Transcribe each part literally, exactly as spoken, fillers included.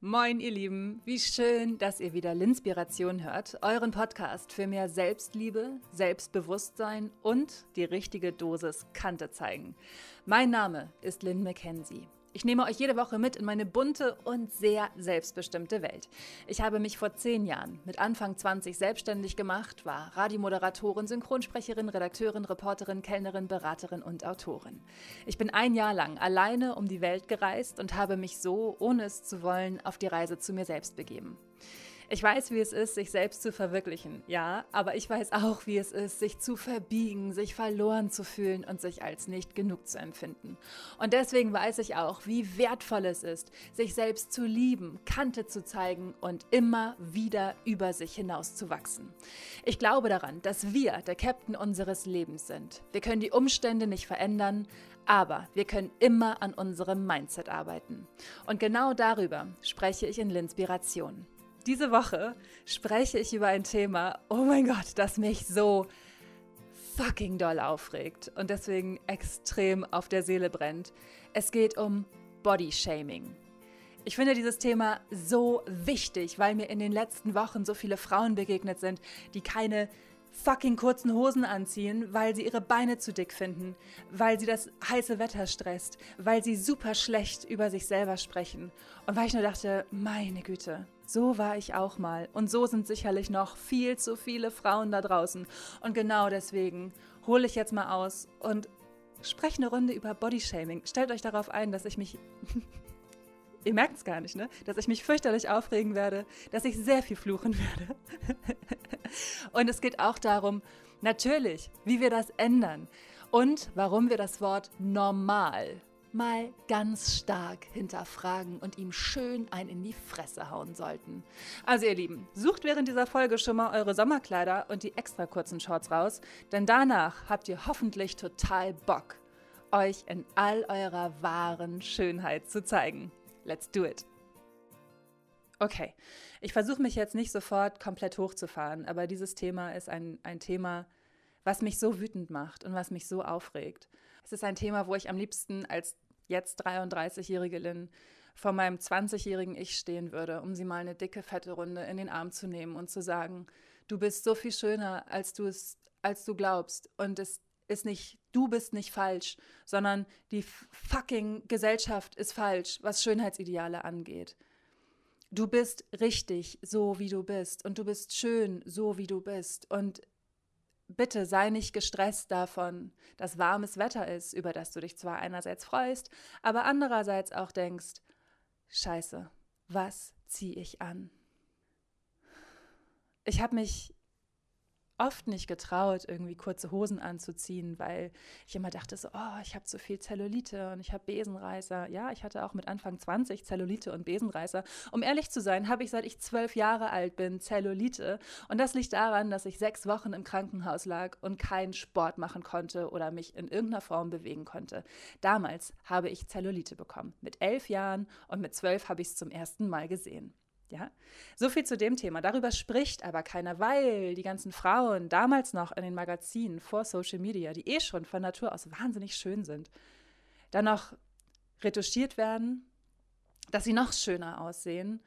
Moin ihr Lieben, wie schön, dass ihr wieder Linspiration hört, euren Podcast für mehr Selbstliebe, Selbstbewusstsein und die richtige Dosis Kante zeigen. Mein Name ist Lynn McKenzie. Ich nehme euch jede Woche mit in meine bunte und sehr selbstbestimmte Welt. Ich habe mich vor zehn Jahren mit Anfang zwanzig selbstständig gemacht, war Radiomoderatorin, Synchronsprecherin, Redakteurin, Reporterin, Kellnerin, Beraterin und Autorin. Ich bin ein Jahr lang alleine um die Welt gereist und habe mich so, ohne es zu wollen, auf die Reise zu mir selbst begeben. Ich weiß, wie es ist, sich selbst zu verwirklichen, ja, aber ich weiß auch, wie es ist, sich zu verbiegen, sich verloren zu fühlen und sich als nicht genug zu empfinden. Und deswegen weiß ich auch, wie wertvoll es ist, sich selbst zu lieben, Kante zu zeigen und immer wieder über sich hinaus zu wachsen. Ich glaube daran, dass wir der Captain unseres Lebens sind. Wir können die Umstände nicht verändern, aber wir können immer an unserem Mindset arbeiten. Und genau darüber spreche ich in Linspiration. Diese Woche spreche ich über ein Thema, oh mein Gott, das mich so fucking doll aufregt und deswegen extrem auf der Seele brennt. Es geht um Bodyshaming. Ich finde dieses Thema so wichtig, weil mir in den letzten Wochen so viele Frauen begegnet sind, die keine fucking kurzen Hosen anziehen, weil sie ihre Beine zu dick finden, weil sie das heiße Wetter stresst, weil sie super schlecht über sich selber sprechen. Und weil ich nur dachte, meine Güte, so war ich auch mal. Und so sind sicherlich noch viel zu viele Frauen da draußen. Und genau deswegen hole ich jetzt mal aus und spreche eine Runde über Bodyshaming. Stellt euch darauf ein, dass ich mich... Ihr merkt es gar nicht, ne? Dass ich mich fürchterlich aufregen werde, dass ich sehr viel fluchen werde. Und es geht auch darum, natürlich, wie wir das ändern und warum wir das Wort normal mal ganz stark hinterfragen und ihm schön ein in die Fresse hauen sollten. Also ihr Lieben, sucht während dieser Folge schon mal eure Sommerkleider und die extra kurzen Shorts raus, denn danach habt ihr hoffentlich total Bock, euch in all eurer wahren Schönheit zu zeigen. Let's do it. Okay, ich versuche mich jetzt nicht sofort komplett hochzufahren, aber dieses Thema ist ein, ein Thema, was mich so wütend macht und was mich so aufregt. Es ist ein Thema, wo ich am liebsten als jetzt dreiunddreißigjährige Lynn vor meinem zwanzigjährigen Ich stehen würde, um sie mal eine dicke, fette Runde in den Arm zu nehmen und zu sagen, du bist so viel schöner, als du es, als du glaubst und es ist nicht, du bist nicht falsch, sondern die fucking Gesellschaft ist falsch, was Schönheitsideale angeht. Du bist richtig, so wie du bist und du bist schön, so wie du bist und bitte sei nicht gestresst davon, dass warmes Wetter ist, über das du dich zwar einerseits freust, aber andererseits auch denkst, Scheiße, was ziehe ich an? Ich habe mich oft nicht getraut, irgendwie kurze Hosen anzuziehen, weil ich immer dachte so, oh, ich habe zu viel Zellulite und ich habe Besenreißer. Ja, ich hatte auch mit Anfang zwanzig Zellulite und Besenreißer. Um ehrlich zu sein, habe ich, seit ich zwölf Jahre alt bin, Zellulite. Und das liegt daran, dass ich sechs Wochen im Krankenhaus lag und keinen Sport machen konnte oder mich in irgendeiner Form bewegen konnte. Damals habe ich Zellulite bekommen. Mit elf Jahren und mit zwölf habe ich es zum ersten Mal gesehen. Ja, so viel zu dem Thema. Darüber spricht aber keiner, weil die ganzen Frauen damals noch in den Magazinen vor Social Media, die eh schon von Natur aus wahnsinnig schön sind, dann noch retuschiert werden, dass sie noch schöner aussehen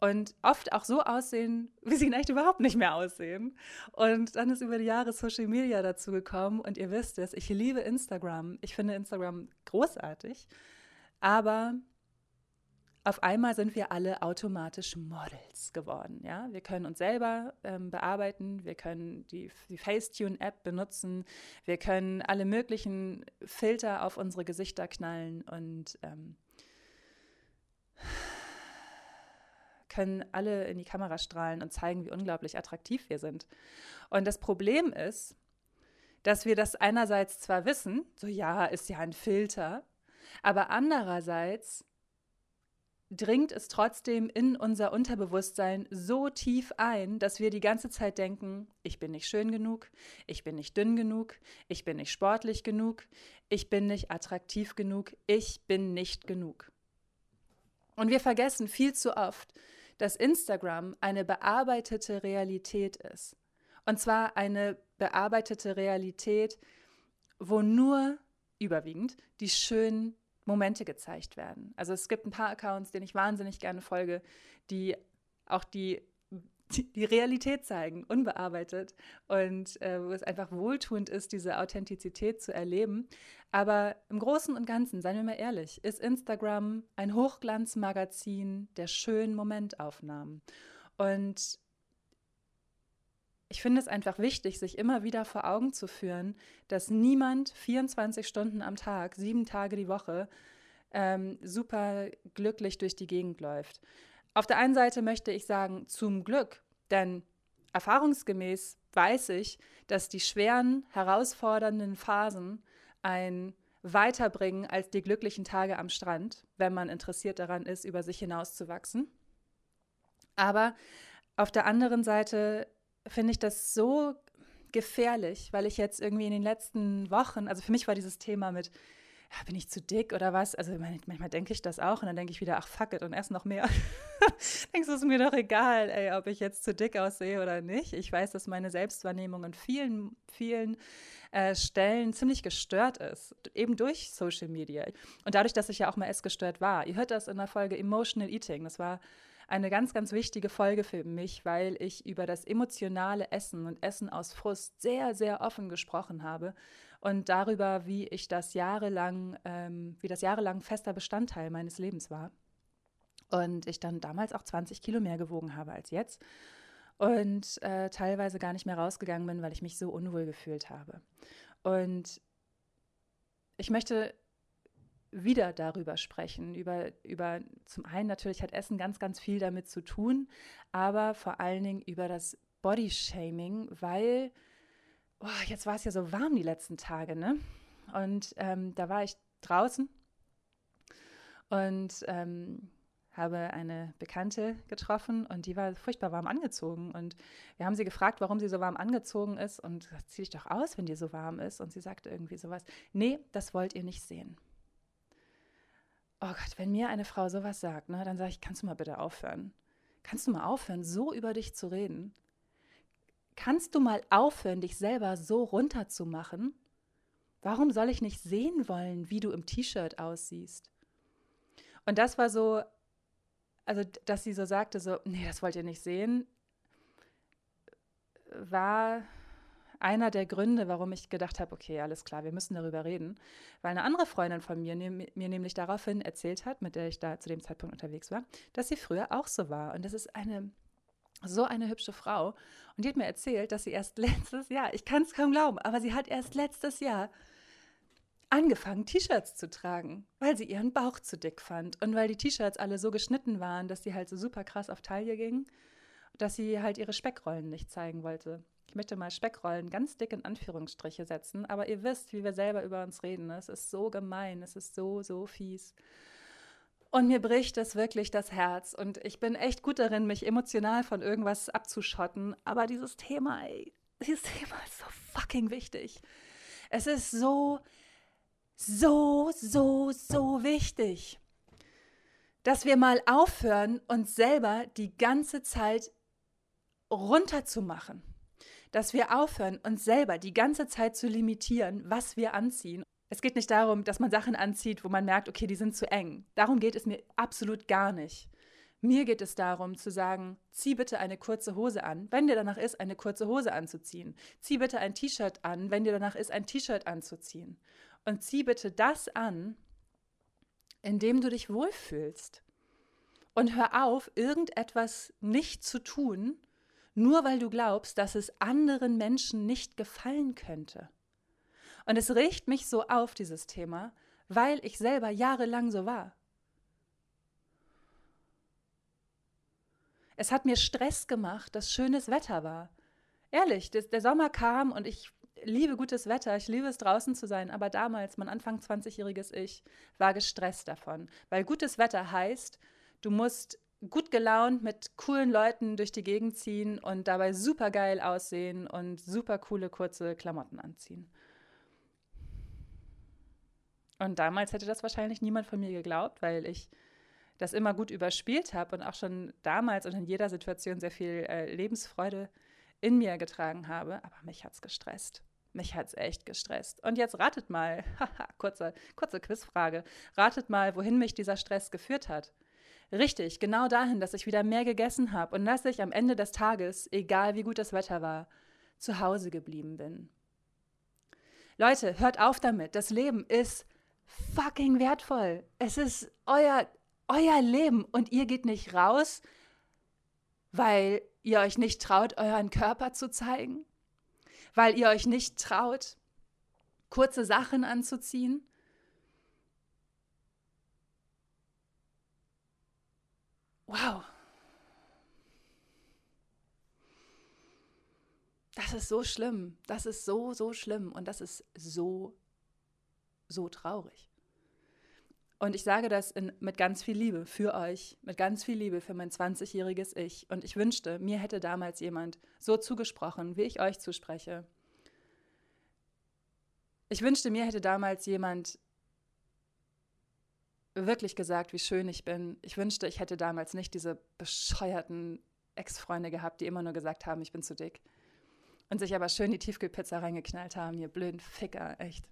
und oft auch so aussehen, wie sie in echt überhaupt nicht mehr aussehen. Und dann ist über die Jahre Social Media dazu gekommen und ihr wisst es, ich liebe Instagram. Ich finde Instagram großartig, aber... Auf einmal sind wir alle automatisch Models geworden. Ja? Wir können uns selber ähm, bearbeiten, wir können die, die Facetune-App benutzen, wir können alle möglichen Filter auf unsere Gesichter knallen und ähm, können alle in die Kamera strahlen und zeigen, wie unglaublich attraktiv wir sind. Und das Problem ist, dass wir das einerseits zwar wissen, so ja, ist ja ein Filter, aber andererseits... dringt es trotzdem in unser Unterbewusstsein so tief ein, dass wir die ganze Zeit denken, ich bin nicht schön genug, ich bin nicht dünn genug, ich bin nicht sportlich genug, ich bin nicht attraktiv genug, ich bin nicht genug. Und wir vergessen viel zu oft, dass Instagram eine bearbeitete Realität ist. Und zwar eine bearbeitete Realität, wo nur überwiegend die schönen Momente gezeigt werden. Also es gibt ein paar Accounts, denen ich wahnsinnig gerne folge, die auch die, die, die Realität zeigen, unbearbeitet, und äh, wo es einfach wohltuend ist, diese Authentizität zu erleben. Aber im Großen und Ganzen, seien wir mal ehrlich, ist Instagram ein Hochglanzmagazin der schönen Momentaufnahmen. Und ich finde es einfach wichtig, sich immer wieder vor Augen zu führen, dass niemand vierundzwanzig Stunden am Tag, sieben Tage die Woche, ähm, super glücklich durch die Gegend läuft. Auf der einen Seite möchte ich sagen, zum Glück, denn erfahrungsgemäß weiß ich, dass die schweren, herausfordernden Phasen ein weiterbringen als die glücklichen Tage am Strand, wenn man interessiert daran ist, über sich hinauszuwachsen. Aber auf der anderen Seite finde ich das so gefährlich, weil ich jetzt irgendwie in den letzten Wochen, also für mich war dieses Thema mit, ja, bin ich zu dick oder was? Also manchmal denke ich das auch und dann denke ich wieder, ach fuck it, und erst noch mehr. Denkst du, es ist mir doch egal, ey, ob ich jetzt zu dick aussehe oder nicht. Ich weiß, dass meine Selbstwahrnehmung an vielen, vielen äh, Stellen ziemlich gestört ist, eben durch Social Media. Und dadurch, dass ich ja auch mal essgestört war. Ihr hört das in der Folge Emotional Eating, das war eine ganz, ganz wichtige Folge für mich, weil ich über das emotionale Essen und Essen aus Frust sehr, sehr offen gesprochen habe und darüber, wie ich das jahrelang, ähm, wie das jahrelang fester Bestandteil meines Lebens war. Und ich dann damals auch zwanzig Kilo mehr gewogen habe als jetzt und äh, teilweise gar nicht mehr rausgegangen bin, weil ich mich so unwohl gefühlt habe. Und ich möchte wieder darüber sprechen, über, über zum einen natürlich hat Essen ganz, ganz viel damit zu tun, aber vor allen Dingen über das Bodyshaming, weil, oh, jetzt war es ja so warm die letzten Tage, ne? Und ähm, da war ich draußen und ähm, habe eine Bekannte getroffen und die war furchtbar warm angezogen und wir haben sie gefragt, warum sie so warm angezogen ist und gesagt, zieh dich doch aus, wenn dir so warm ist, und sie sagte irgendwie sowas, nee, das wollt ihr nicht sehen. Oh Gott, wenn mir eine Frau sowas sagt, ne, dann sage ich, kannst du mal bitte aufhören? Kannst du mal aufhören, so über dich zu reden? Kannst du mal aufhören, dich selber so runterzumachen? Warum soll ich nicht sehen wollen, wie du im T-Shirt aussiehst? Und das war so, also dass sie so sagte, so, nee, das wollt ihr nicht sehen, war einer der Gründe, warum ich gedacht habe, okay, alles klar, wir müssen darüber reden, weil eine andere Freundin von mir ne, mir nämlich daraufhin erzählt hat, mit der ich da zu dem Zeitpunkt unterwegs war, dass sie früher auch so war. Und das ist eine so eine hübsche Frau. Und die hat mir erzählt, dass sie erst letztes Jahr, ich kann es kaum glauben, aber sie hat erst letztes Jahr angefangen, T-Shirts zu tragen, weil sie ihren Bauch zu dick fand und weil die T-Shirts alle so geschnitten waren, dass sie halt so super krass auf Taille gingen, dass sie halt ihre Speckrollen nicht zeigen wollte. Ich möchte mal Speckrollen ganz dick in Anführungsstriche setzen, aber ihr wisst, wie wir selber über uns reden. Es ist so gemein, es ist so, so fies. Und mir bricht das wirklich das Herz. Und ich bin echt gut darin, mich emotional von irgendwas abzuschotten. Aber dieses Thema, ey, dieses Thema ist so fucking wichtig. Es ist so, so, so, so wichtig, dass wir mal aufhören, uns selber die ganze Zeit runterzumachen. Dass wir aufhören, uns selber die ganze Zeit zu limitieren, was wir anziehen. Es geht nicht darum, dass man Sachen anzieht, wo man merkt, okay, die sind zu eng. Darum geht es mir absolut gar nicht. Mir geht es darum, zu sagen, zieh bitte eine kurze Hose an, wenn dir danach ist, eine kurze Hose anzuziehen. Zieh bitte ein T-Shirt an, wenn dir danach ist, ein T-Shirt anzuziehen. Und zieh bitte das an, in dem du dich wohlfühlst. Und hör auf, irgendetwas nicht zu tun, nur weil du glaubst, dass es anderen Menschen nicht gefallen könnte. Und es regt mich so auf, dieses Thema, weil ich selber jahrelang so war. Es hat mir Stress gemacht, dass schönes Wetter war. Ehrlich, das, der Sommer kam und ich liebe gutes Wetter, ich liebe es draußen zu sein, aber damals, mein Anfang zwanzigjähriges Ich, war gestresst davon. Weil gutes Wetter heißt, du musst gut gelaunt mit coolen Leuten durch die Gegend ziehen und dabei super geil aussehen und super coole kurze Klamotten anziehen. Und damals hätte das wahrscheinlich niemand von mir geglaubt, weil ich das immer gut überspielt habe und auch schon damals und in jeder Situation sehr viel äh, Lebensfreude in mir getragen habe. Aber mich hat es gestresst. Mich hat's echt gestresst. Und jetzt ratet mal, haha, kurze, kurze Quizfrage, ratet mal, wohin mich dieser Stress geführt hat. Richtig, genau dahin, dass ich wieder mehr gegessen habe und dass ich am Ende des Tages, egal wie gut das Wetter war, zu Hause geblieben bin. Leute, hört auf damit. Das Leben ist fucking wertvoll. Es ist euer, euer Leben und ihr geht nicht raus, weil ihr euch nicht traut, euren Körper zu zeigen, weil ihr euch nicht traut, kurze Sachen anzuziehen. Wow. Das ist so schlimm. Das ist so, so schlimm. Und das ist so, so traurig. Und ich sage das in, mit ganz viel Liebe für euch, mit ganz viel Liebe für mein zwanzigjähriges Ich. Und ich wünschte, mir hätte damals jemand so zugesprochen, wie ich euch zuspreche. Ich wünschte, mir hätte damals jemand wirklich gesagt, wie schön ich bin. Ich wünschte, ich hätte damals nicht diese bescheuerten Ex-Freunde gehabt, die immer nur gesagt haben, ich bin zu dick. Und sich aber schön die Tiefkühlpizza reingeknallt haben, ihr blöden Ficker, echt.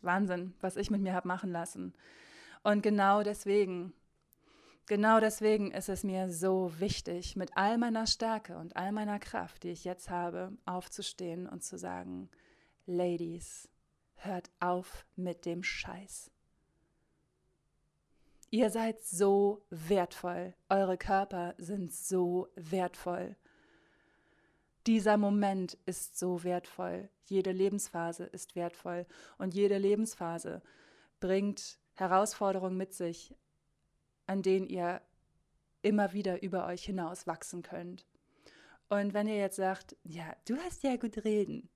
Wahnsinn, was ich mit mir habe machen lassen. Und genau deswegen, genau deswegen ist es mir so wichtig, mit all meiner Stärke und all meiner Kraft, die ich jetzt habe, aufzustehen und zu sagen, Ladies, hört auf mit dem Scheiß. Ihr seid so wertvoll. Eure Körper sind so wertvoll. Dieser Moment ist so wertvoll. Jede Lebensphase ist wertvoll. Und jede Lebensphase bringt Herausforderungen mit sich, an denen ihr immer wieder über euch hinaus wachsen könnt. Und wenn ihr jetzt sagt, ja, du hast ja gut reden,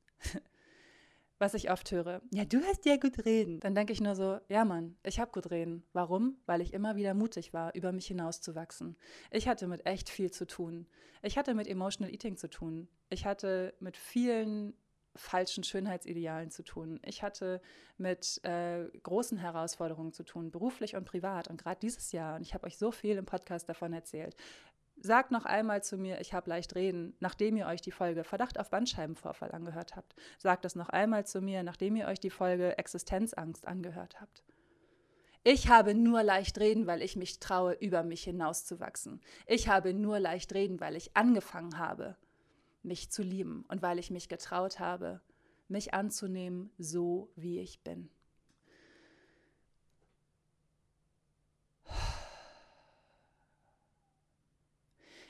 was ich oft höre, ja, du hast ja gut reden, dann denke ich nur so, ja Mann, ich habe gut reden. Warum? Weil ich immer wieder mutig war, über mich hinauszuwachsen. Ich hatte mit echt viel zu tun. Ich hatte mit Emotional Eating zu tun. Ich hatte mit vielen falschen Schönheitsidealen zu tun. Ich hatte mit äh, großen Herausforderungen zu tun, beruflich und privat. Und gerade dieses Jahr, und ich habe euch so viel im Podcast davon erzählt, sagt noch einmal zu mir, ich habe leicht reden, nachdem ihr euch die Folge Verdacht auf Bandscheibenvorfall angehört habt. Sagt das noch einmal zu mir, nachdem ihr euch die Folge Existenzangst angehört habt. Ich habe nur leicht reden, weil ich mich traue, über mich hinauszuwachsen. Ich habe nur leicht reden, weil ich angefangen habe, mich zu lieben und weil ich mich getraut habe, mich anzunehmen, so wie ich bin.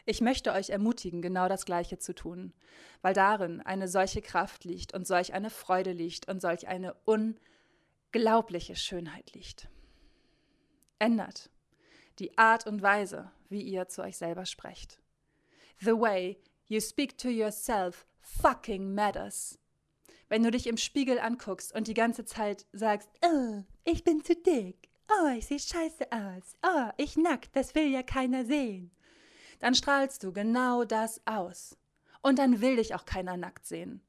Ich möchte euch ermutigen, genau das Gleiche zu tun, weil darin eine solche Kraft liegt und solch eine Freude liegt und solch eine unglaubliche Schönheit liegt. Ändert die Art und Weise, wie ihr zu euch selber sprecht. The way you speak to yourself fucking matters. Wenn du dich im Spiegel anguckst und die ganze Zeit sagst, oh, ich bin zu dick, oh, ich sehe scheiße aus, oh, ich nackt, das will ja keiner sehen. Dann strahlst du genau das aus. Und dann will dich auch keiner nackt sehen.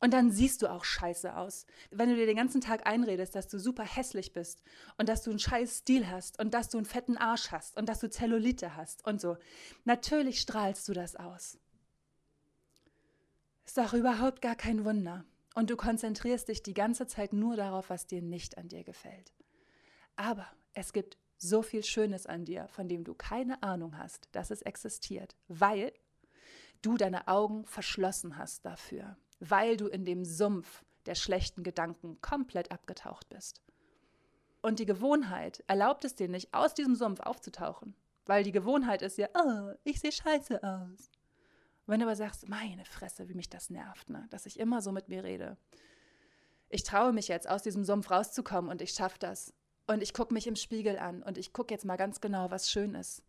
Und dann siehst du auch scheiße aus. Wenn du dir den ganzen Tag einredest, dass du super hässlich bist und dass du einen scheiß Stil hast und dass du einen fetten Arsch hast und dass du Zellulite hast und so. Natürlich strahlst du das aus. Ist doch überhaupt gar kein Wunder. Und du konzentrierst dich die ganze Zeit nur darauf, was dir nicht an dir gefällt. Aber es gibt so viel Schönes an dir, von dem du keine Ahnung hast, dass es existiert, weil du deine Augen verschlossen hast dafür, weil du in dem Sumpf der schlechten Gedanken komplett abgetaucht bist. Und die Gewohnheit erlaubt es dir nicht, aus diesem Sumpf aufzutauchen, weil die Gewohnheit ist ja, oh, ich sehe scheiße aus. Wenn du aber sagst, meine Fresse, wie mich das nervt, ne, dass ich immer so mit mir rede. Ich traue mich jetzt, aus diesem Sumpf rauszukommen und ich schaffe das. Und ich gucke mich im Spiegel an und ich gucke jetzt mal ganz genau, was schön ist.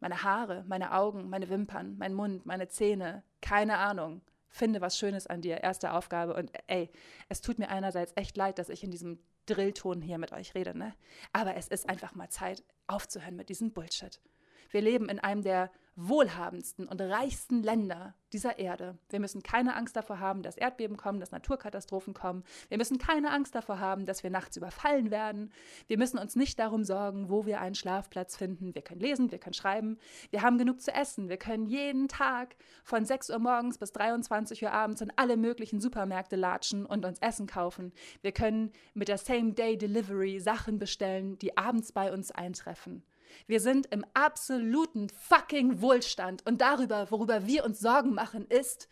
Meine Haare, meine Augen, meine Wimpern, mein Mund, meine Zähne, keine Ahnung. Finde was Schönes an dir, erste Aufgabe. Und ey, es tut mir einerseits echt leid, dass ich in diesem Drillton hier mit euch rede, ne? Aber es ist einfach mal Zeit, aufzuhören mit diesem Bullshit. Wir leben in einem der wohlhabendsten und reichsten Länder dieser Erde. Wir müssen keine Angst davor haben, dass Erdbeben kommen, dass Naturkatastrophen kommen. Wir müssen keine Angst davor haben, dass wir nachts überfallen werden. Wir müssen uns nicht darum sorgen, wo wir einen Schlafplatz finden. Wir können lesen, wir können schreiben, wir haben genug zu essen. Wir können jeden Tag von sechs Uhr morgens bis dreiundzwanzig Uhr abends in alle möglichen Supermärkte latschen und uns Essen kaufen. Wir können mit der Same-Day-Delivery Sachen bestellen, die abends bei uns eintreffen. Wir sind im absoluten fucking Wohlstand und darüber, worüber wir uns Sorgen machen, ist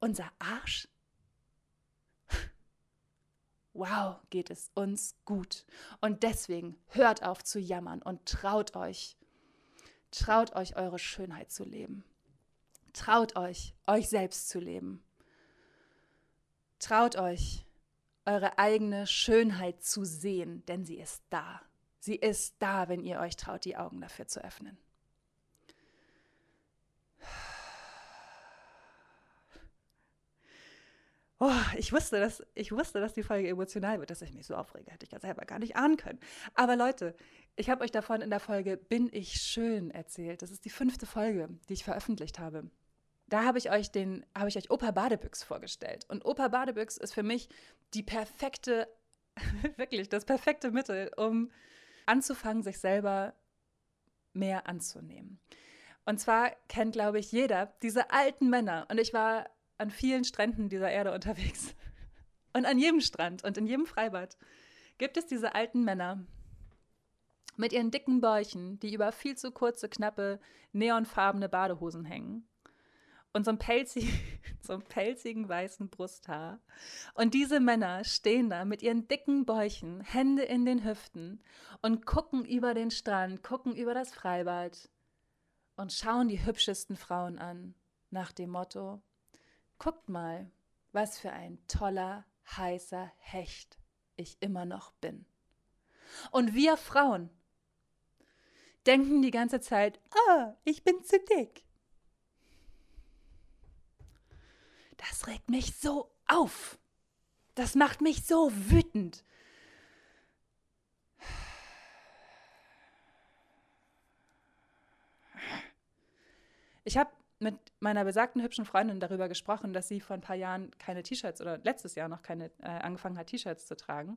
unser Arsch. Wow, geht es uns gut. Und deswegen hört auf zu jammern und traut euch, traut euch eure Schönheit zu leben. Traut euch, euch selbst zu leben. Traut euch, eure eigene Schönheit zu sehen, denn sie ist da. Sie ist da, wenn ihr euch traut, die Augen dafür zu öffnen. Oh, ich wusste, dass, ich wusste, dass die Folge emotional wird, dass ich mich so aufrege. Hätte ich ja selber gar nicht ahnen können. Aber Leute, ich habe euch davon in der Folge Bin ich schön erzählt. Das ist die fünfte Folge, die ich veröffentlicht habe. Da habe ich euch den, habe ich euch Opa Badebüchs vorgestellt. Und Opa Badebüchs ist für mich die perfekte, wirklich das perfekte Mittel, um anzufangen, sich selber mehr anzunehmen. Und zwar kennt, glaube ich, jeder diese alten Männer. Und ich war an vielen Stränden dieser Erde unterwegs. Und an jedem Strand und in jedem Freibad gibt es diese alten Männer mit ihren dicken Bäuchen, die über viel zu kurze, knappe, neonfarbene Badehosen hängen. Und so einem pelzigen, so einem pelzigen weißen Brusthaar. Und diese Männer stehen da mit ihren dicken Bäuchen, Hände in den Hüften und gucken über den Strand, gucken über das Freibad und schauen die hübschesten Frauen an. Nach dem Motto, guckt mal, was für ein toller, heißer Hecht ich immer noch bin. Und wir Frauen denken die ganze Zeit, ah, ich bin zu dick. Das regt mich so auf. Das macht mich so wütend. Ich habe mit meiner besagten hübschen Freundin darüber gesprochen, dass sie vor ein paar Jahren keine T-Shirts oder letztes Jahr noch keine äh, angefangen hat, T-Shirts zu tragen.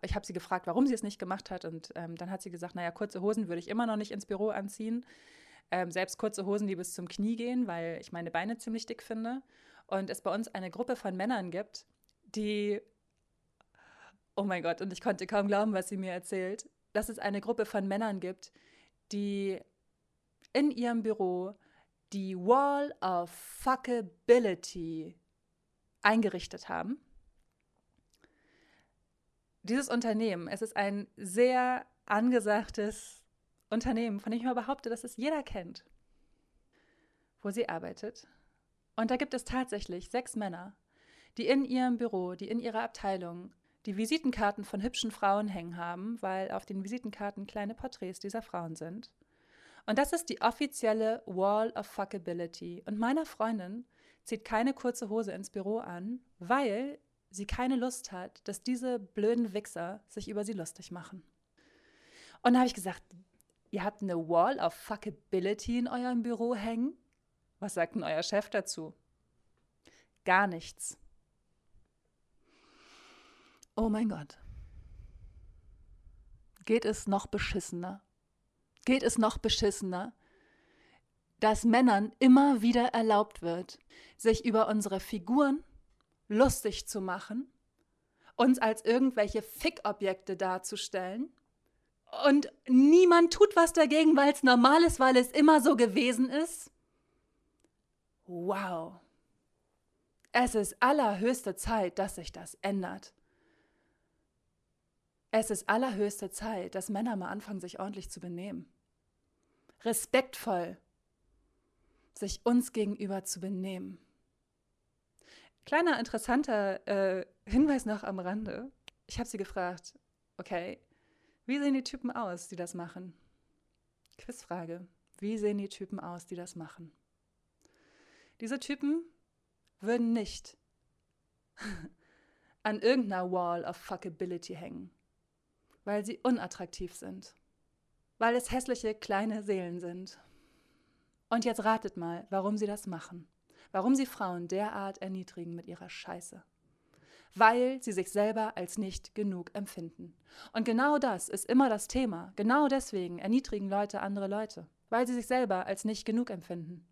Ich habe sie gefragt, warum sie es nicht gemacht hat. Und ähm, dann hat sie gesagt, naja, kurze Hosen würde ich immer noch nicht ins Büro anziehen. Ähm, selbst kurze Hosen, die bis zum Knie gehen, weil ich meine Beine ziemlich dick finde. Und es bei uns eine Gruppe von Männern gibt, die, oh mein Gott, und ich konnte kaum glauben, was sie mir erzählt, dass es eine Gruppe von Männern gibt, die in ihrem Büro die Wall of Fuckability eingerichtet haben. Dieses Unternehmen, es ist ein sehr angesagtes Unternehmen, von dem ich mal behaupte, dass es jeder kennt, wo sie arbeitet. Und da gibt es tatsächlich sechs Männer, die in ihrem Büro, die in ihrer Abteilung die Visitenkarten von hübschen Frauen hängen haben, weil auf den Visitenkarten kleine Porträts dieser Frauen sind. Und das ist die offizielle Wall of Fuckability. Und meiner Freundin zieht keine kurze Hose ins Büro an, weil sie keine Lust hat, dass diese blöden Wichser sich über sie lustig machen. Und da habe ich gesagt, ihr habt eine Wall of Fuckability in eurem Büro hängen? Was sagt denn euer Chef dazu? Gar nichts. Oh mein Gott. Geht es noch beschissener? Geht es noch beschissener, dass Männern immer wieder erlaubt wird, sich über unsere Figuren lustig zu machen, uns als irgendwelche Fickobjekte darzustellen und niemand tut was dagegen, weil es normal ist, weil es immer so gewesen ist? Wow, es ist allerhöchste Zeit, dass sich das ändert. Es ist allerhöchste Zeit, dass Männer mal anfangen, sich ordentlich zu benehmen. Respektvoll, sich uns gegenüber zu benehmen. Kleiner interessanter äh, Hinweis noch am Rande. Ich habe sie gefragt, okay, wie sehen die Typen aus, die das machen? Quizfrage, wie sehen die Typen aus, die das machen? Diese Typen würden nicht an irgendeiner Wall of Fuckability hängen, weil sie unattraktiv sind, weil es hässliche kleine Seelen sind, Und jetzt ratet mal, warum sie das machen. Warum sie Frauen derart erniedrigen mit ihrer Scheiße. Weil sie sich selber als nicht genug empfinden. Und genau das ist immer das Thema. Genau deswegen erniedrigen Leute andere Leute. Weil sie sich selber als nicht genug empfinden.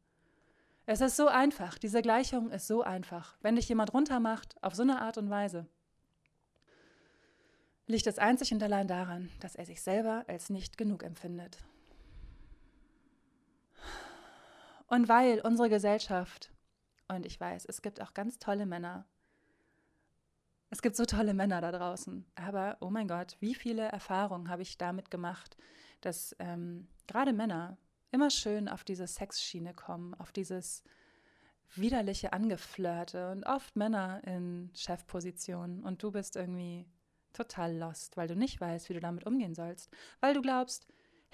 Es ist so einfach. Diese Gleichung ist so einfach. Wenn dich jemand runtermacht, auf so eine Art und Weise, liegt es einzig und allein daran, dass er sich selber als nicht genug empfindet. Und weil unsere Gesellschaft, und ich weiß, es gibt auch ganz tolle Männer, es gibt so tolle Männer da draußen, aber oh mein Gott, wie viele Erfahrungen habe ich damit gemacht, dass ähm, gerade Männer immer schön auf diese Sexschiene kommen, auf dieses widerliche Angeflirte und oft Männer in Chefpositionen und du bist irgendwie total lost, weil du nicht weißt, wie du damit umgehen sollst, weil du glaubst,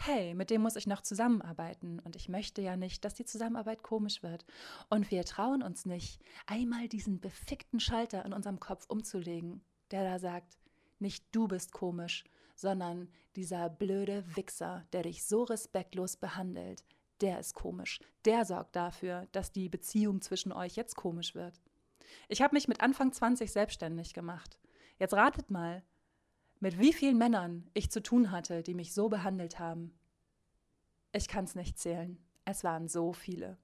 hey, mit dem muss ich noch zusammenarbeiten und ich möchte ja nicht, dass die Zusammenarbeit komisch wird. Und wir trauen uns nicht, einmal diesen befickten Schalter in unserem Kopf umzulegen, der da sagt, nicht du bist komisch, sondern dieser blöde Wichser, der dich so respektlos behandelt, der ist komisch. Der sorgt dafür, dass die Beziehung zwischen euch jetzt komisch wird. Ich habe mich mit Anfang zwanzig selbstständig gemacht. Jetzt ratet mal, mit wie vielen Männern ich zu tun hatte, die mich so behandelt haben. Ich kann es nicht zählen. Es waren so viele.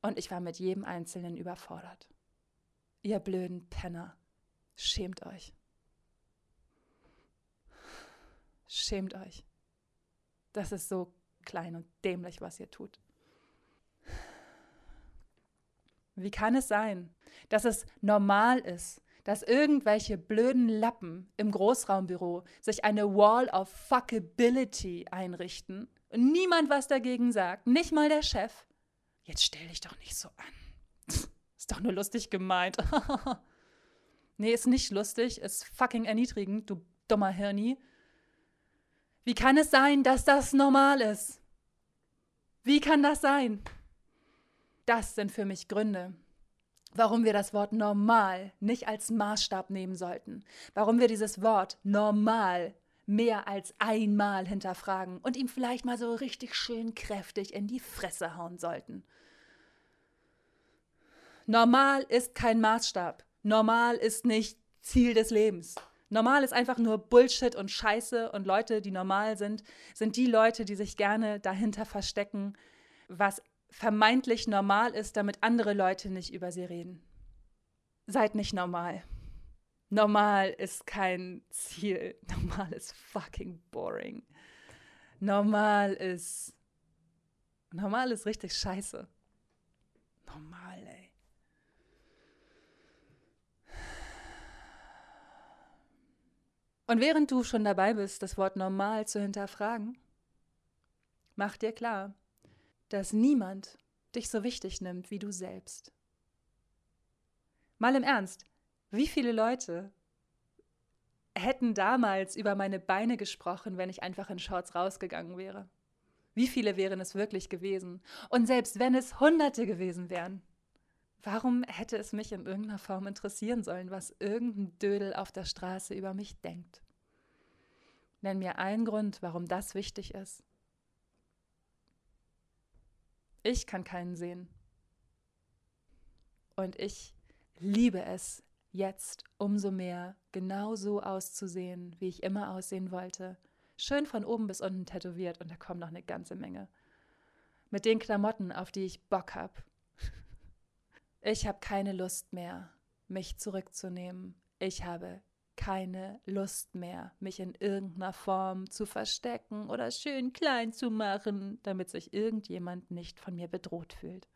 Und ich war mit jedem Einzelnen überfordert. Ihr blöden Penner, schämt euch. Schämt euch. Das ist so klein und dämlich, was ihr tut. Wie kann es sein, dass es normal ist, dass irgendwelche blöden Lappen im Großraumbüro sich eine Wall of Fuckability einrichten und niemand was dagegen sagt, nicht mal der Chef. Jetzt stell dich doch nicht so an. Ist doch nur lustig gemeint. Nee, ist nicht lustig, ist fucking erniedrigend, du dummer Hirni. Wie kann es sein, dass das normal ist? Wie kann das sein? Das sind für mich Gründe, warum wir das Wort normal nicht als Maßstab nehmen sollten. Warum wir dieses Wort normal mehr als einmal hinterfragen und ihm vielleicht mal so richtig schön kräftig in die Fresse hauen sollten. Normal ist kein Maßstab. Normal ist nicht Ziel des Lebens. Normal ist einfach nur Bullshit und Scheiße und Leute, die normal sind, sind die Leute, die sich gerne dahinter verstecken, was vermeintlich normal ist, damit andere Leute nicht über sie reden. Seid nicht normal. Normal ist kein Ziel. Normal ist fucking boring. Normal ist... Normal ist richtig scheiße. Normal, ey. Und während du schon dabei bist, das Wort normal zu hinterfragen, mach dir klar, dass niemand dich so wichtig nimmt wie du selbst. Mal im Ernst, wie viele Leute hätten damals über meine Beine gesprochen, wenn ich einfach in Shorts rausgegangen wäre? Wie viele wären es wirklich gewesen? Und selbst wenn es Hunderte gewesen wären, warum hätte es mich in irgendeiner Form interessieren sollen, was irgendein Dödel auf der Straße über mich denkt? Nenn mir einen Grund, warum das wichtig ist. Ich kann keinen sehen. Und ich liebe es, jetzt umso mehr genau so auszusehen, wie ich immer aussehen wollte. Schön von oben bis unten tätowiert und da kommt noch eine ganze Menge. Mit den Klamotten, auf die ich Bock habe. Ich habe keine Lust mehr, mich zurückzunehmen. Ich habe keine Lust mehr, mich in irgendeiner Form zu verstecken oder schön klein zu machen, damit sich irgendjemand nicht von mir bedroht fühlt.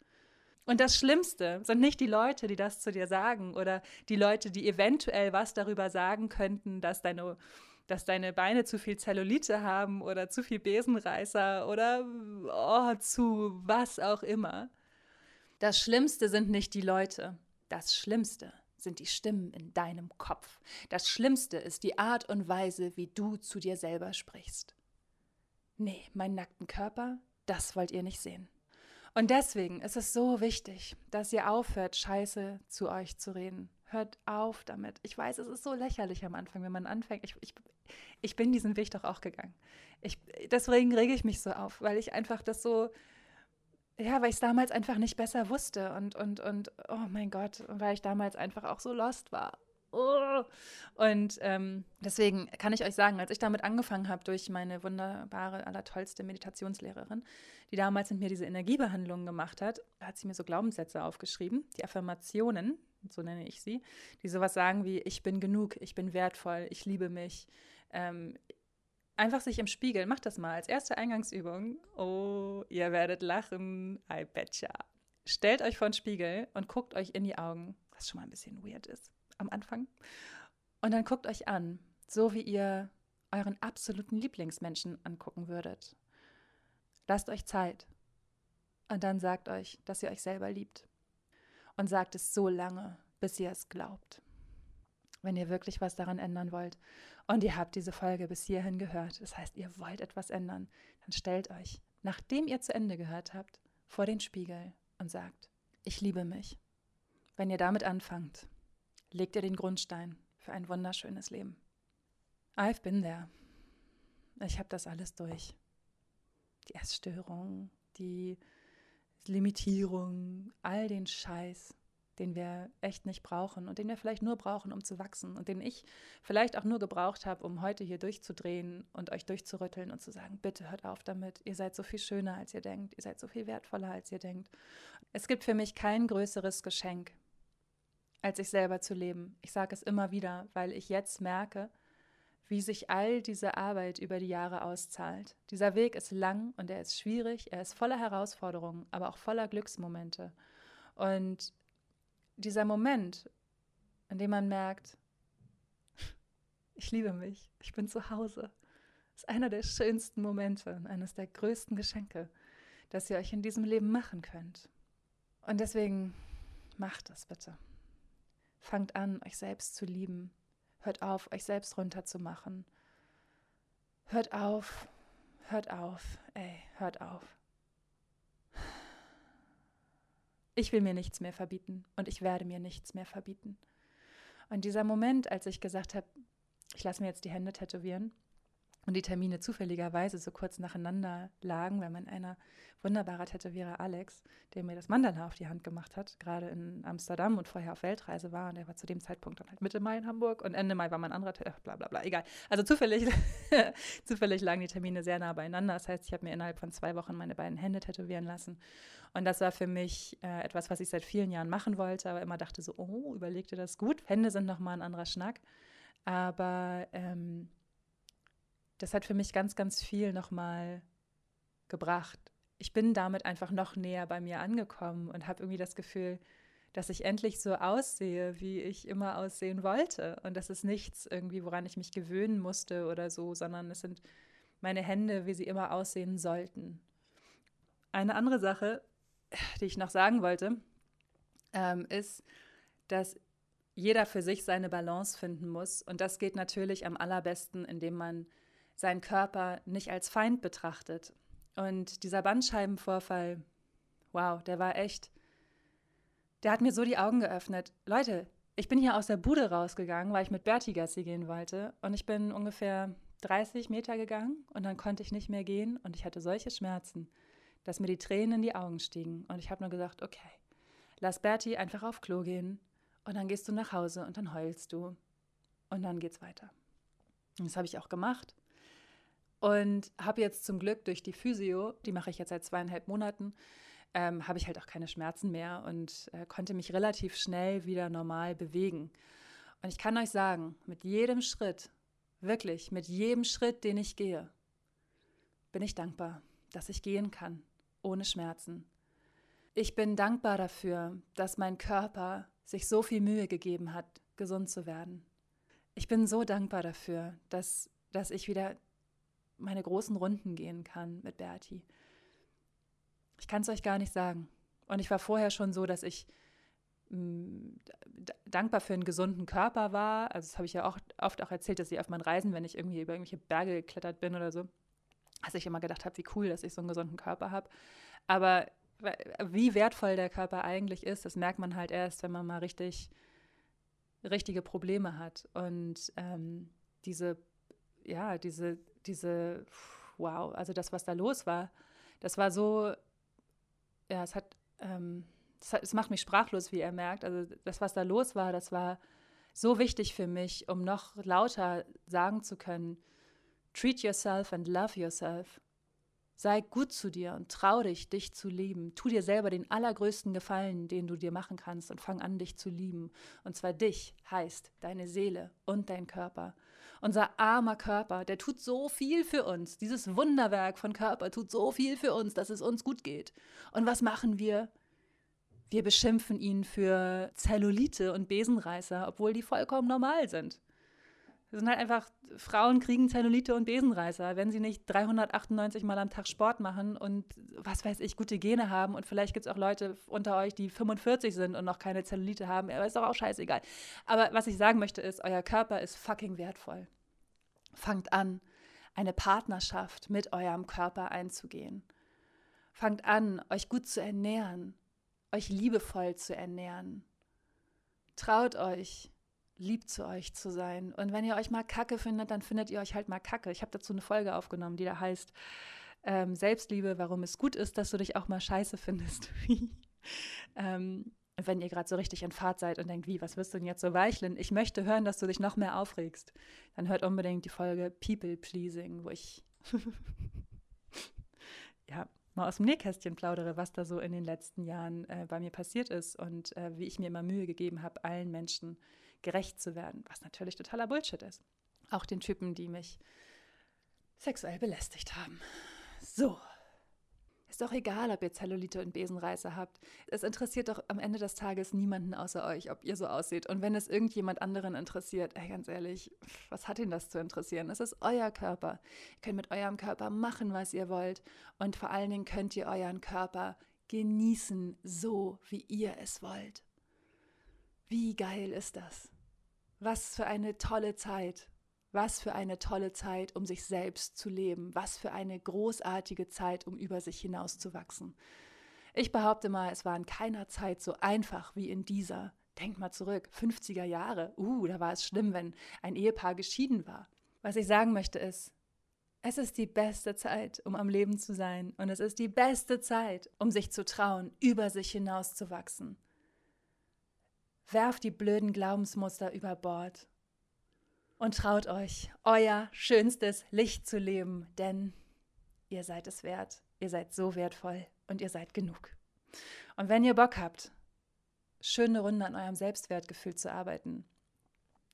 Und das Schlimmste sind nicht die Leute, die das zu dir sagen oder die Leute, die eventuell was darüber sagen könnten, dass deine, dass deine Beine zu viel Zellulite haben oder zu viel Besenreißer oder oh, zu was auch immer. Das Schlimmste sind nicht die Leute. Das Schlimmste sind die Stimmen in deinem Kopf. Das Schlimmste ist die Art und Weise, wie du zu dir selber sprichst. Nee, meinen nackten Körper, das wollt ihr nicht sehen. Und deswegen ist es so wichtig, dass ihr aufhört, Scheiße zu euch zu reden. Hört auf damit. Ich weiß, es ist so lächerlich am Anfang, wenn man anfängt. Ich, ich, ich bin diesen Weg doch auch gegangen. Ich, deswegen rege ich mich so auf, weil ich einfach das so... Ja, weil ich es damals einfach nicht besser wusste und, und, und, oh mein Gott, weil ich damals einfach auch so lost war. Oh. Und ähm, deswegen kann ich euch sagen, als ich damit angefangen habe, durch meine wunderbare, allertollste Meditationslehrerin, die damals mit mir diese Energiebehandlung gemacht hat, hat sie mir so Glaubenssätze aufgeschrieben, die Affirmationen, so nenne ich sie, die sowas sagen wie, ich bin genug, ich bin wertvoll, ich liebe mich, ähm, einfach sich im Spiegel, macht das mal als erste Eingangsübung. Oh, ihr werdet lachen, I betcha. Stellt euch vor den Spiegel und guckt euch in die Augen, was schon mal ein bisschen weird ist am Anfang. Und dann guckt euch an, so wie ihr euren absoluten Lieblingsmenschen angucken würdet. Lasst euch Zeit. Und dann sagt euch, dass ihr euch selber liebt. Und sagt es so lange, bis ihr es glaubt. Wenn ihr wirklich was daran ändern wollt. Und ihr habt diese Folge bis hierhin gehört. Das heißt, ihr wollt etwas ändern. Dann stellt euch, nachdem ihr zu Ende gehört habt, vor den Spiegel und sagt, ich liebe mich. Wenn ihr damit anfangt, legt ihr den Grundstein für ein wunderschönes Leben. I've been there. Ich habe das alles durch. Die Essstörung, die Limitierung, all den Scheiß, den wir echt nicht brauchen und den wir vielleicht nur brauchen, um zu wachsen und den ich vielleicht auch nur gebraucht habe, um heute hier durchzudrehen und euch durchzurütteln und zu sagen, bitte hört auf damit, ihr seid so viel schöner, als ihr denkt, ihr seid so viel wertvoller, als ihr denkt. Es gibt für mich kein größeres Geschenk, als ich selber zu leben. Ich sage es immer wieder, weil ich jetzt merke, wie sich all diese Arbeit über die Jahre auszahlt. Dieser Weg ist lang und er ist schwierig, er ist voller Herausforderungen, aber auch voller Glücksmomente. Und dieser Moment, in dem man merkt, ich liebe mich, ich bin zu Hause, ist einer der schönsten Momente und eines der größten Geschenke, das ihr euch in diesem Leben machen könnt. Und deswegen macht es bitte. Fangt an, euch selbst zu lieben. Hört auf, euch selbst runterzumachen. Hört auf, hört auf, ey, hört auf. Ich will mir nichts mehr verbieten und ich werde mir nichts mehr verbieten. Und dieser Moment, als ich gesagt habe, ich lasse mir jetzt die Hände tätowieren und die Termine zufälligerweise so kurz nacheinander lagen, weil mein einer wunderbarer Tätowierer Alex, der mir das Mandala auf die Hand gemacht hat, gerade in Amsterdam und vorher auf Weltreise war und er war zu dem Zeitpunkt dann halt Mitte Mai in Hamburg und Ende Mai war mein anderer Tätowierer, bla bla bla, egal. Also zufällig, zufällig lagen die Termine sehr nah beieinander. Das heißt, ich habe mir innerhalb von zwei Wochen meine beiden Hände tätowieren lassen. Und das war für mich äh, etwas, was ich seit vielen Jahren machen wollte, aber immer dachte so, oh, überleg dir das gut. Hände sind nochmal ein anderer Schnack. Aber ähm, das hat für mich ganz, ganz viel nochmal gebracht. Ich bin damit einfach noch näher bei mir angekommen und habe irgendwie das Gefühl, dass ich endlich so aussehe, wie ich immer aussehen wollte. Und das ist nichts irgendwie, woran ich mich gewöhnen musste oder so, sondern es sind meine Hände, wie sie immer aussehen sollten. Eine andere Sache, die ich noch sagen wollte, ähm, ist, dass jeder für sich seine Balance finden muss. Und das geht natürlich am allerbesten, indem man seinen Körper nicht als Feind betrachtet. Und dieser Bandscheibenvorfall, wow, der war echt, der hat mir so die Augen geöffnet. Leute, ich bin hier aus der Bude rausgegangen, weil ich mit Berti Gassi gehen wollte. Und ich bin ungefähr dreißig Meter gegangen und dann konnte ich nicht mehr gehen. Und ich hatte solche Schmerzen, dass mir die Tränen in die Augen stiegen. Und ich habe nur gesagt, okay, lass Berti einfach auf Klo gehen. Und dann gehst du nach Hause und dann heulst du. Und dann geht's weiter. Und das habe ich auch gemacht. Und habe jetzt zum Glück durch die Physio, die mache ich jetzt seit zweieinhalb Monaten, ähm, habe ich halt auch keine Schmerzen mehr und äh, konnte mich relativ schnell wieder normal bewegen. Und ich kann euch sagen, mit jedem Schritt, wirklich mit jedem Schritt, den ich gehe, bin ich dankbar, dass ich gehen kann, ohne Schmerzen. Ich bin dankbar dafür, dass mein Körper sich so viel Mühe gegeben hat, gesund zu werden. Ich bin so dankbar dafür, dass, dass ich wieder meine großen Runden gehen kann mit Berti. Ich kann es euch gar nicht sagen. Und ich war vorher schon so, dass ich mh, dankbar für einen gesunden Körper war. Also das habe ich ja auch oft auch erzählt, dass ich auf meinen Reisen, wenn ich irgendwie über irgendwelche Berge geklettert bin oder so, dass ich immer gedacht habe, wie cool, dass ich so einen gesunden Körper habe. Aber wie wertvoll der Körper eigentlich ist, das merkt man halt erst, wenn man mal richtig richtige Probleme hat. Und ähm, diese, ja, diese diese, wow, also das, was da los war, das war so ja, es hat, ähm, es, hat, es macht mich sprachlos, wie ihr merkt. Also das, was da los war, das war so wichtig für mich, um noch lauter sagen zu können, treat yourself and love yourself. Sei gut zu dir und trau dich, dich zu lieben. Tu dir selber den allergrößten Gefallen, den du dir machen kannst, und fang an, dich zu lieben. Und zwar dich heißt deine Seele und dein Körper. Unser armer Körper, der tut so viel für uns. Dieses Wunderwerk von Körper tut so viel für uns, dass es uns gut geht. Und was machen wir? Wir beschimpfen ihn für Zellulite und Besenreißer, obwohl die vollkommen normal sind. Das sind halt einfach, Frauen kriegen Zellulite und Besenreißer, wenn sie nicht dreihundertachtundneunzig Mal am Tag Sport machen und, was weiß ich, gute Gene haben. Und vielleicht gibt es auch Leute unter euch, die fünfundvierzig sind und noch keine Zellulite haben. Aber ist doch auch scheißegal. Aber was ich sagen möchte ist, euer Körper ist fucking wertvoll. Fangt an, eine Partnerschaft mit eurem Körper einzugehen. Fangt an, euch gut zu ernähren, euch liebevoll zu ernähren. Traut euch, lieb zu euch zu sein. Und wenn ihr euch mal Kacke findet, dann findet ihr euch halt mal Kacke. Ich habe dazu eine Folge aufgenommen, die da heißt ähm, Selbstliebe, warum es gut ist, dass du dich auch mal scheiße findest. ähm, wenn ihr gerade so richtig in Fahrt seid und denkt, wie, was wirst du denn jetzt so weicheln? Ich möchte hören, dass du dich noch mehr aufregst. Dann hört unbedingt die Folge People Pleasing, wo ich ja mal aus dem Nähkästchen plaudere, was da so in den letzten Jahren äh, bei mir passiert ist und äh, wie ich mir immer Mühe gegeben habe, allen Menschen gerecht zu werden, was natürlich totaler Bullshit ist. Auch den Typen, die mich sexuell belästigt haben. So. Ist doch egal, ob ihr Zellulite und Besenreißer habt. Es interessiert doch am Ende des Tages niemanden außer euch, ob ihr so aussieht. Und wenn es irgendjemand anderen interessiert, ey, ganz ehrlich, was hat denn das zu interessieren? Es ist euer Körper. Ihr könnt mit eurem Körper machen, was ihr wollt. Und vor allen Dingen könnt ihr euren Körper genießen, so wie ihr es wollt. Wie geil ist das? Was für eine tolle Zeit. Was für eine tolle Zeit, um sich selbst zu leben. Was für eine großartige Zeit, um über sich hinauszuwachsen. Ich behaupte mal, es war in keiner Zeit so einfach wie in dieser. Denk mal zurück, fünfziger Jahre. Uh, da war es schlimm, wenn ein Ehepaar geschieden war. Was ich sagen möchte ist, es ist die beste Zeit, um am Leben zu sein. Und es ist die beste Zeit, um sich zu trauen, über sich hinauszuwachsen. Werft die blöden Glaubensmuster über Bord. Und traut euch, euer schönstes Licht zu leben, denn ihr seid es wert, ihr seid so wertvoll und ihr seid genug. Und wenn ihr Bock habt, schöne Runde an eurem Selbstwertgefühl zu arbeiten,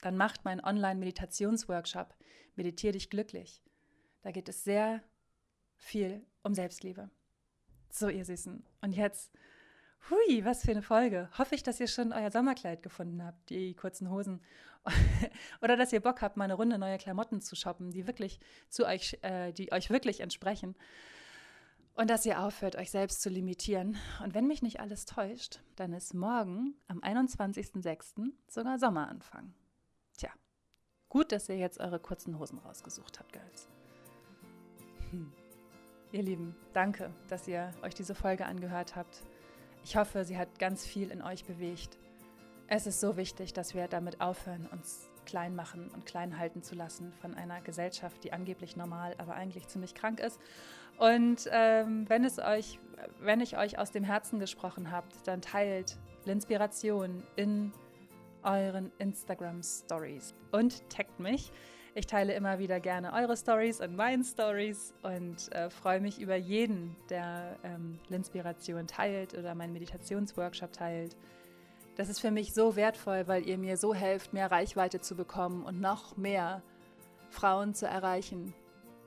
dann macht meinen Online-Meditationsworkshop Meditier Dich Glücklich. Da geht es sehr viel um Selbstliebe. So, ihr Süßen. Und jetzt, hui, was für eine Folge. Hoffe ich, dass ihr schon euer Sommerkleid gefunden habt, die kurzen Hosen. Oder dass ihr Bock habt, mal eine Runde neue Klamotten zu shoppen, die wirklich zu euch, äh, die euch wirklich entsprechen. Und dass ihr aufhört, euch selbst zu limitieren. Und wenn mich nicht alles täuscht, dann ist morgen am einundzwanzigsten sechsten sogar Sommeranfang. Tja, gut, dass ihr jetzt eure kurzen Hosen rausgesucht habt, Girls. Hm. Ihr Lieben, danke, dass ihr euch diese Folge angehört habt. Ich hoffe, sie hat ganz viel in euch bewegt. Es ist so wichtig, dass wir damit aufhören, uns klein machen und klein halten zu lassen von einer Gesellschaft, die angeblich normal, aber eigentlich ziemlich krank ist. Und ähm, wenn es euch, wenn ich euch aus dem Herzen gesprochen habe, dann teilt Linspiration in euren Instagram-Stories und taggt mich. Ich teile immer wieder gerne eure Stories und meine Stories und äh, freue mich über jeden, der ähm, Linspiration teilt oder meinen Meditationsworkshop teilt. Das ist für mich so wertvoll, weil ihr mir so helft, mehr Reichweite zu bekommen und noch mehr Frauen zu erreichen.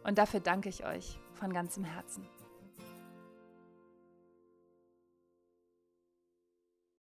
Und dafür danke ich euch von ganzem Herzen.